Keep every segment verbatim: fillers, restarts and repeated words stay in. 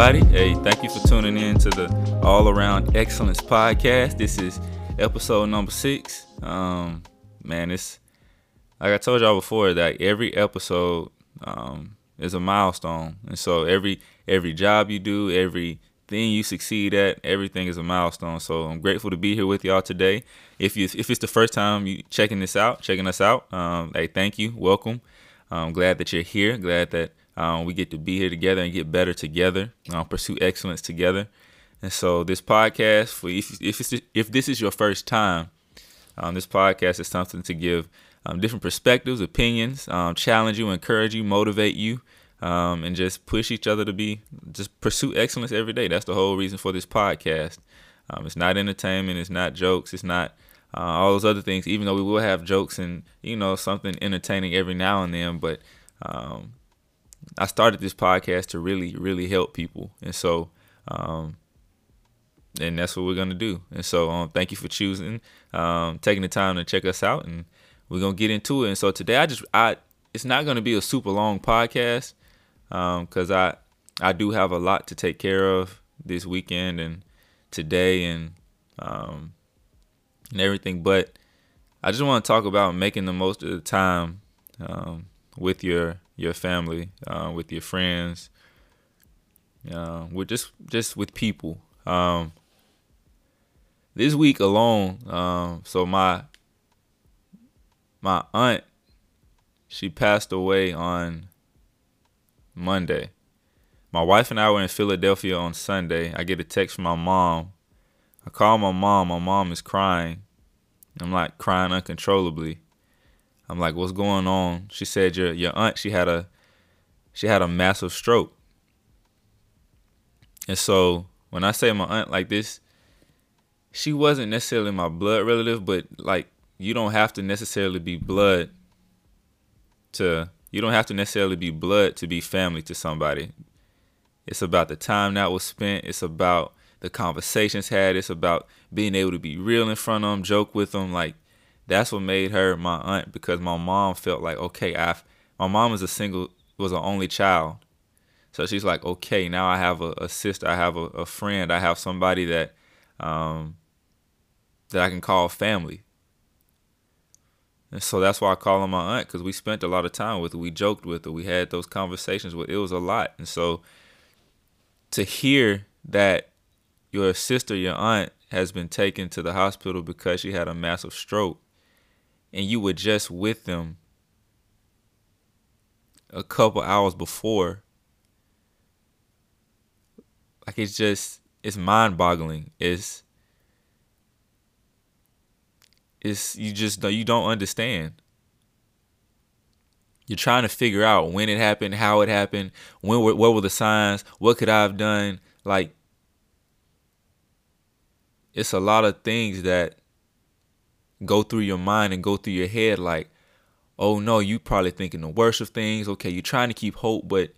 everybody. Hey, thank you for tuning in to the All Around Excellence Podcast. This is episode number six. Um, man, it's like I told y'all before that every episode um, is a milestone, and so every every job you do, every thing you succeed at, everything is a milestone. So I'm grateful to be here with y'all today. If you if it's the first time you checking this out, checking us out, um, hey, thank you, welcome. I'm glad that you're here. Glad that um, we get to be here together and get better together, um, pursue excellence together. And so this podcast, for if if, it's, if this is your first time, um, this podcast is something to give um, different perspectives, opinions, um, challenge you, encourage you, motivate you, um, and just push each other to be just pursue excellence every day. That's the whole reason for this podcast. Um, it's not entertainment. It's not jokes. It's not uh, all those other things. Even though we will have jokes and you know something entertaining every now and then, but um, I started this podcast to really, really help people, and so. Um, And that's what we're going to do. And so um, thank you for choosing, um, taking the time to check us out. And we're going to get into it. And so today, I just, I it's not going to be a super long podcast because um, I, I do have a lot to take care of this weekend and today and, um, and everything. But I just want to talk about making the most of the time um, with your, your family, uh, with your friends, uh, with just, just with people. Um, This week alone, um, so my my aunt, she passed away on Monday. My wife and I were in Philadelphia on Sunday. I get a text from my mom. I call my mom. My mom is crying. I'm like crying uncontrollably. I'm like, what's going on? She said, your your aunt, she had a she had a massive stroke. And so when I say my aunt like this, she wasn't necessarily my blood relative, but like you don't have to necessarily be blood to you don't have to necessarily be blood to be family to somebody. It's about the time that was spent. It's about the conversations had. It's about being able to be real in front of them, joke with them. Like that's what made her my aunt, because my mom felt like, okay, I've my mom is a single was an only child. So she's like, okay, now I have a, a sister, I have a, a friend, I have somebody that um that I can call family. And so that's why I call her my aunt, because we spent a lot of time with her. We joked with her. We had those conversations with her. It was a lot. And so to hear that your sister, your aunt, has been taken to the hospital because she had a massive stroke, and you were just with them a couple hours before, like it's just, it's mind-boggling. It's It's you just you don't understand. You're trying to figure out when it happened, how it happened, when what were the signs, what could I have done? Like, it's a lot of things that go through your mind and go through your head. Like, oh no, you probably thinking the worst of things. Okay, you're trying to keep hope, but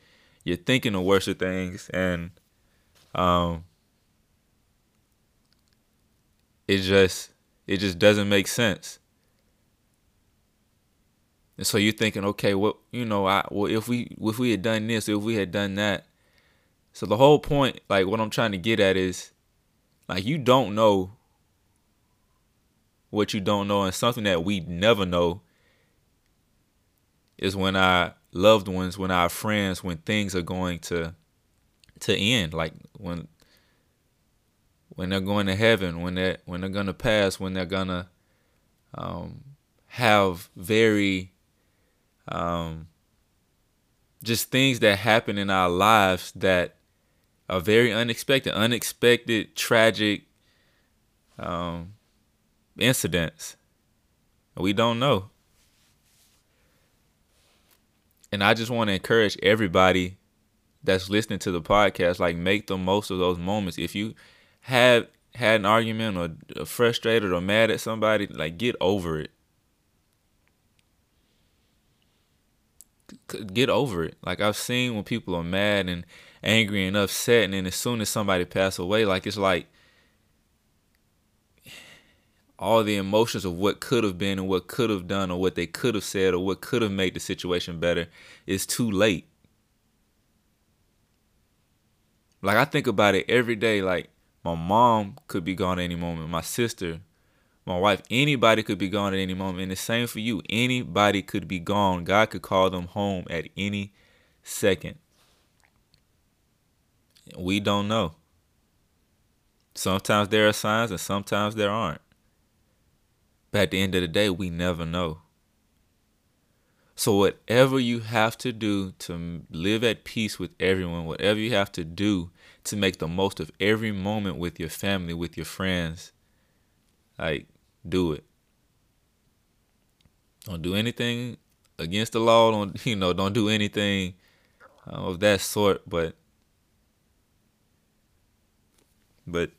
you're thinking the worst of things, and um, it just. It just doesn't make sense. And so you're thinking, okay, well, you know, I well if we if we had done this, if we had done that. So the whole point, like what I'm trying to get at is, like you don't know what you don't know, and something that we never know is when our loved ones, when our friends, when things are going to to end, like when When they're going to heaven, when they're, when they're going to pass, when they're going to um, have very, um, just things that happen in our lives that are very unexpected, unexpected, tragic um, incidents. We don't know. And I just want to encourage everybody that's listening to the podcast, like make the most of those moments. If you Have had an argument or frustrated or mad at somebody, like get over it. Get over it. Like I've seen when people are mad and angry and upset, and then as soon as somebody passes away, like it's like all the emotions of what could have been and what could have done or what they could have said or what could have made the situation better is too late. Like, I think about it every day. Like, my mom could be gone at any moment. My sister, my wife, anybody could be gone at any moment. And the same for you. Anybody could be gone. God could call them home at any second. We don't know. Sometimes there are signs and sometimes there aren't. But at the end of the day, we never know. So whatever you have to do to live at peace with everyone, whatever you have to do to make the most of every moment with your family, with your friends, like, do it. Don't do anything against the law. Don't, you know, don't do anything of that sort, but but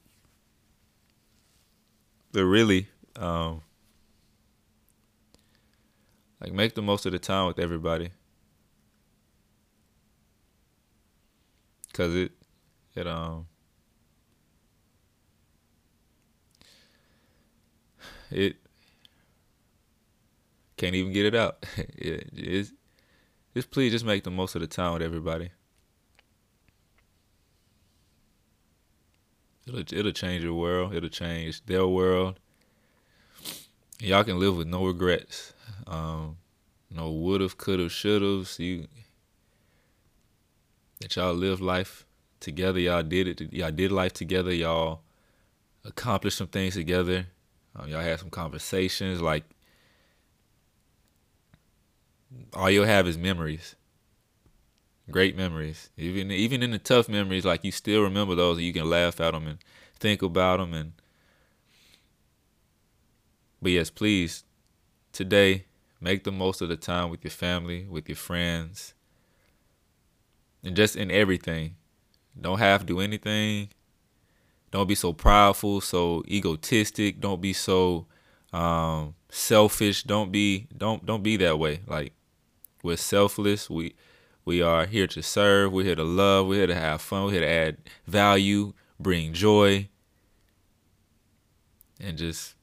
but really, um, like, make the most of the time with everybody, cause it, it um, it can't even get it out. it is, just please, just make the most of the time with everybody. It'll it'll change your world. It'll change their world. Y'all can live with no regrets. Um, no would've, could've, should've. You that y'all live life together. Y'all did it. Y'all did life together. Y'all accomplished some things together. Um, y'all had some conversations. Like, all you'll have is memories. Great memories. Even even in the tough memories, like, you still remember those. You can laugh at them and think about them. And but yes, please, today, make the most of the time with your family, with your friends, and just in everything. Don't have to do anything. Don't be so prideful, so egotistic. Don't be so um, selfish. Don't be don't don't be that way. Like, we're selfless. We We are here to serve. We're here to love. We're here to have fun. We're here to add value, bring joy, and just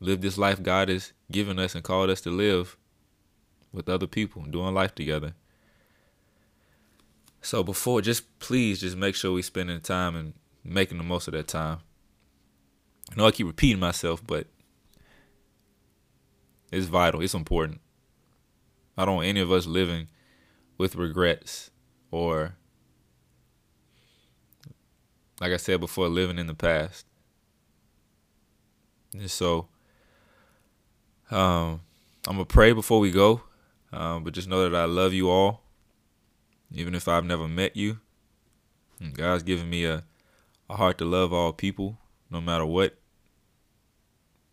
live this life God has given us and called us to live with other people, doing life together. So before, just please, just make sure we're spending time and making the most of that time. I know I keep repeating myself, but it's vital. It's important. I don't want any of us living with regrets, or, like I said before, living in the past. And so, um, I'm going to pray before we go, um, but just know that I love you all, even if I've never met you. And God's given me a, a heart to love all people, no matter what.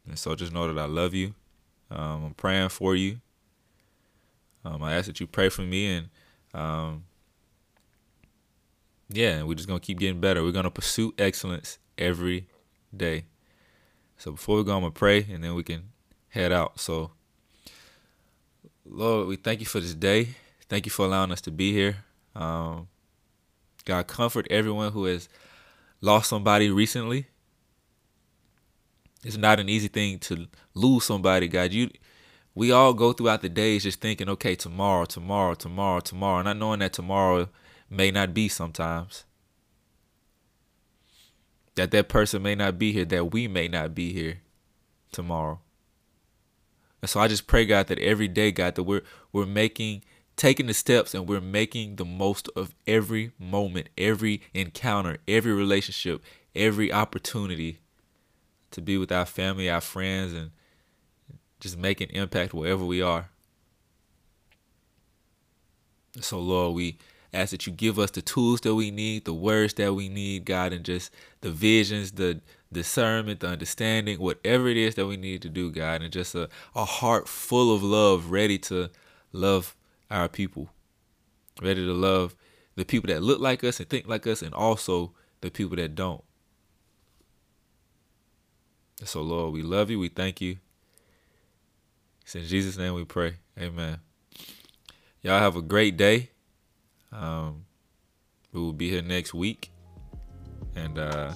And so just know that I love you. Um, I'm praying for you. Um, I ask that you pray for me, and um, yeah, we're just going to keep getting better. We're going to pursue excellence every day. So before we go, I'm going to pray, and then we can head out. So, Lord, we thank you for this day. Thank you for allowing us to be here. Um, God, comfort everyone who has lost somebody recently. It's not an easy thing to lose somebody, God. You... We all go throughout the days just thinking, okay, tomorrow, tomorrow, tomorrow, tomorrow, not knowing that tomorrow may not be sometimes. That that person may not be here, that we may not be here tomorrow. And so I just pray, God, that every day, God, that we're we're making, taking the steps and we're making the most of every moment, every encounter, every relationship, every opportunity to be with our family, our friends, and just make an impact wherever we are. So, Lord, we ask that you give us the tools that we need, the words that we need, God, and just the visions, the discernment, the understanding, whatever it is that we need to do, God, and just a, a heart full of love, ready to love our people, ready to love the people that look like us and think like us, and also the people that don't. So, Lord, we love you. We thank you. It's in Jesus' name we pray. Amen. Y'all have a great day. Um, we will be here next week. And uh,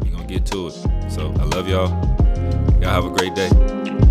we're going to get to it. So I love y'all. Y'all have a great day.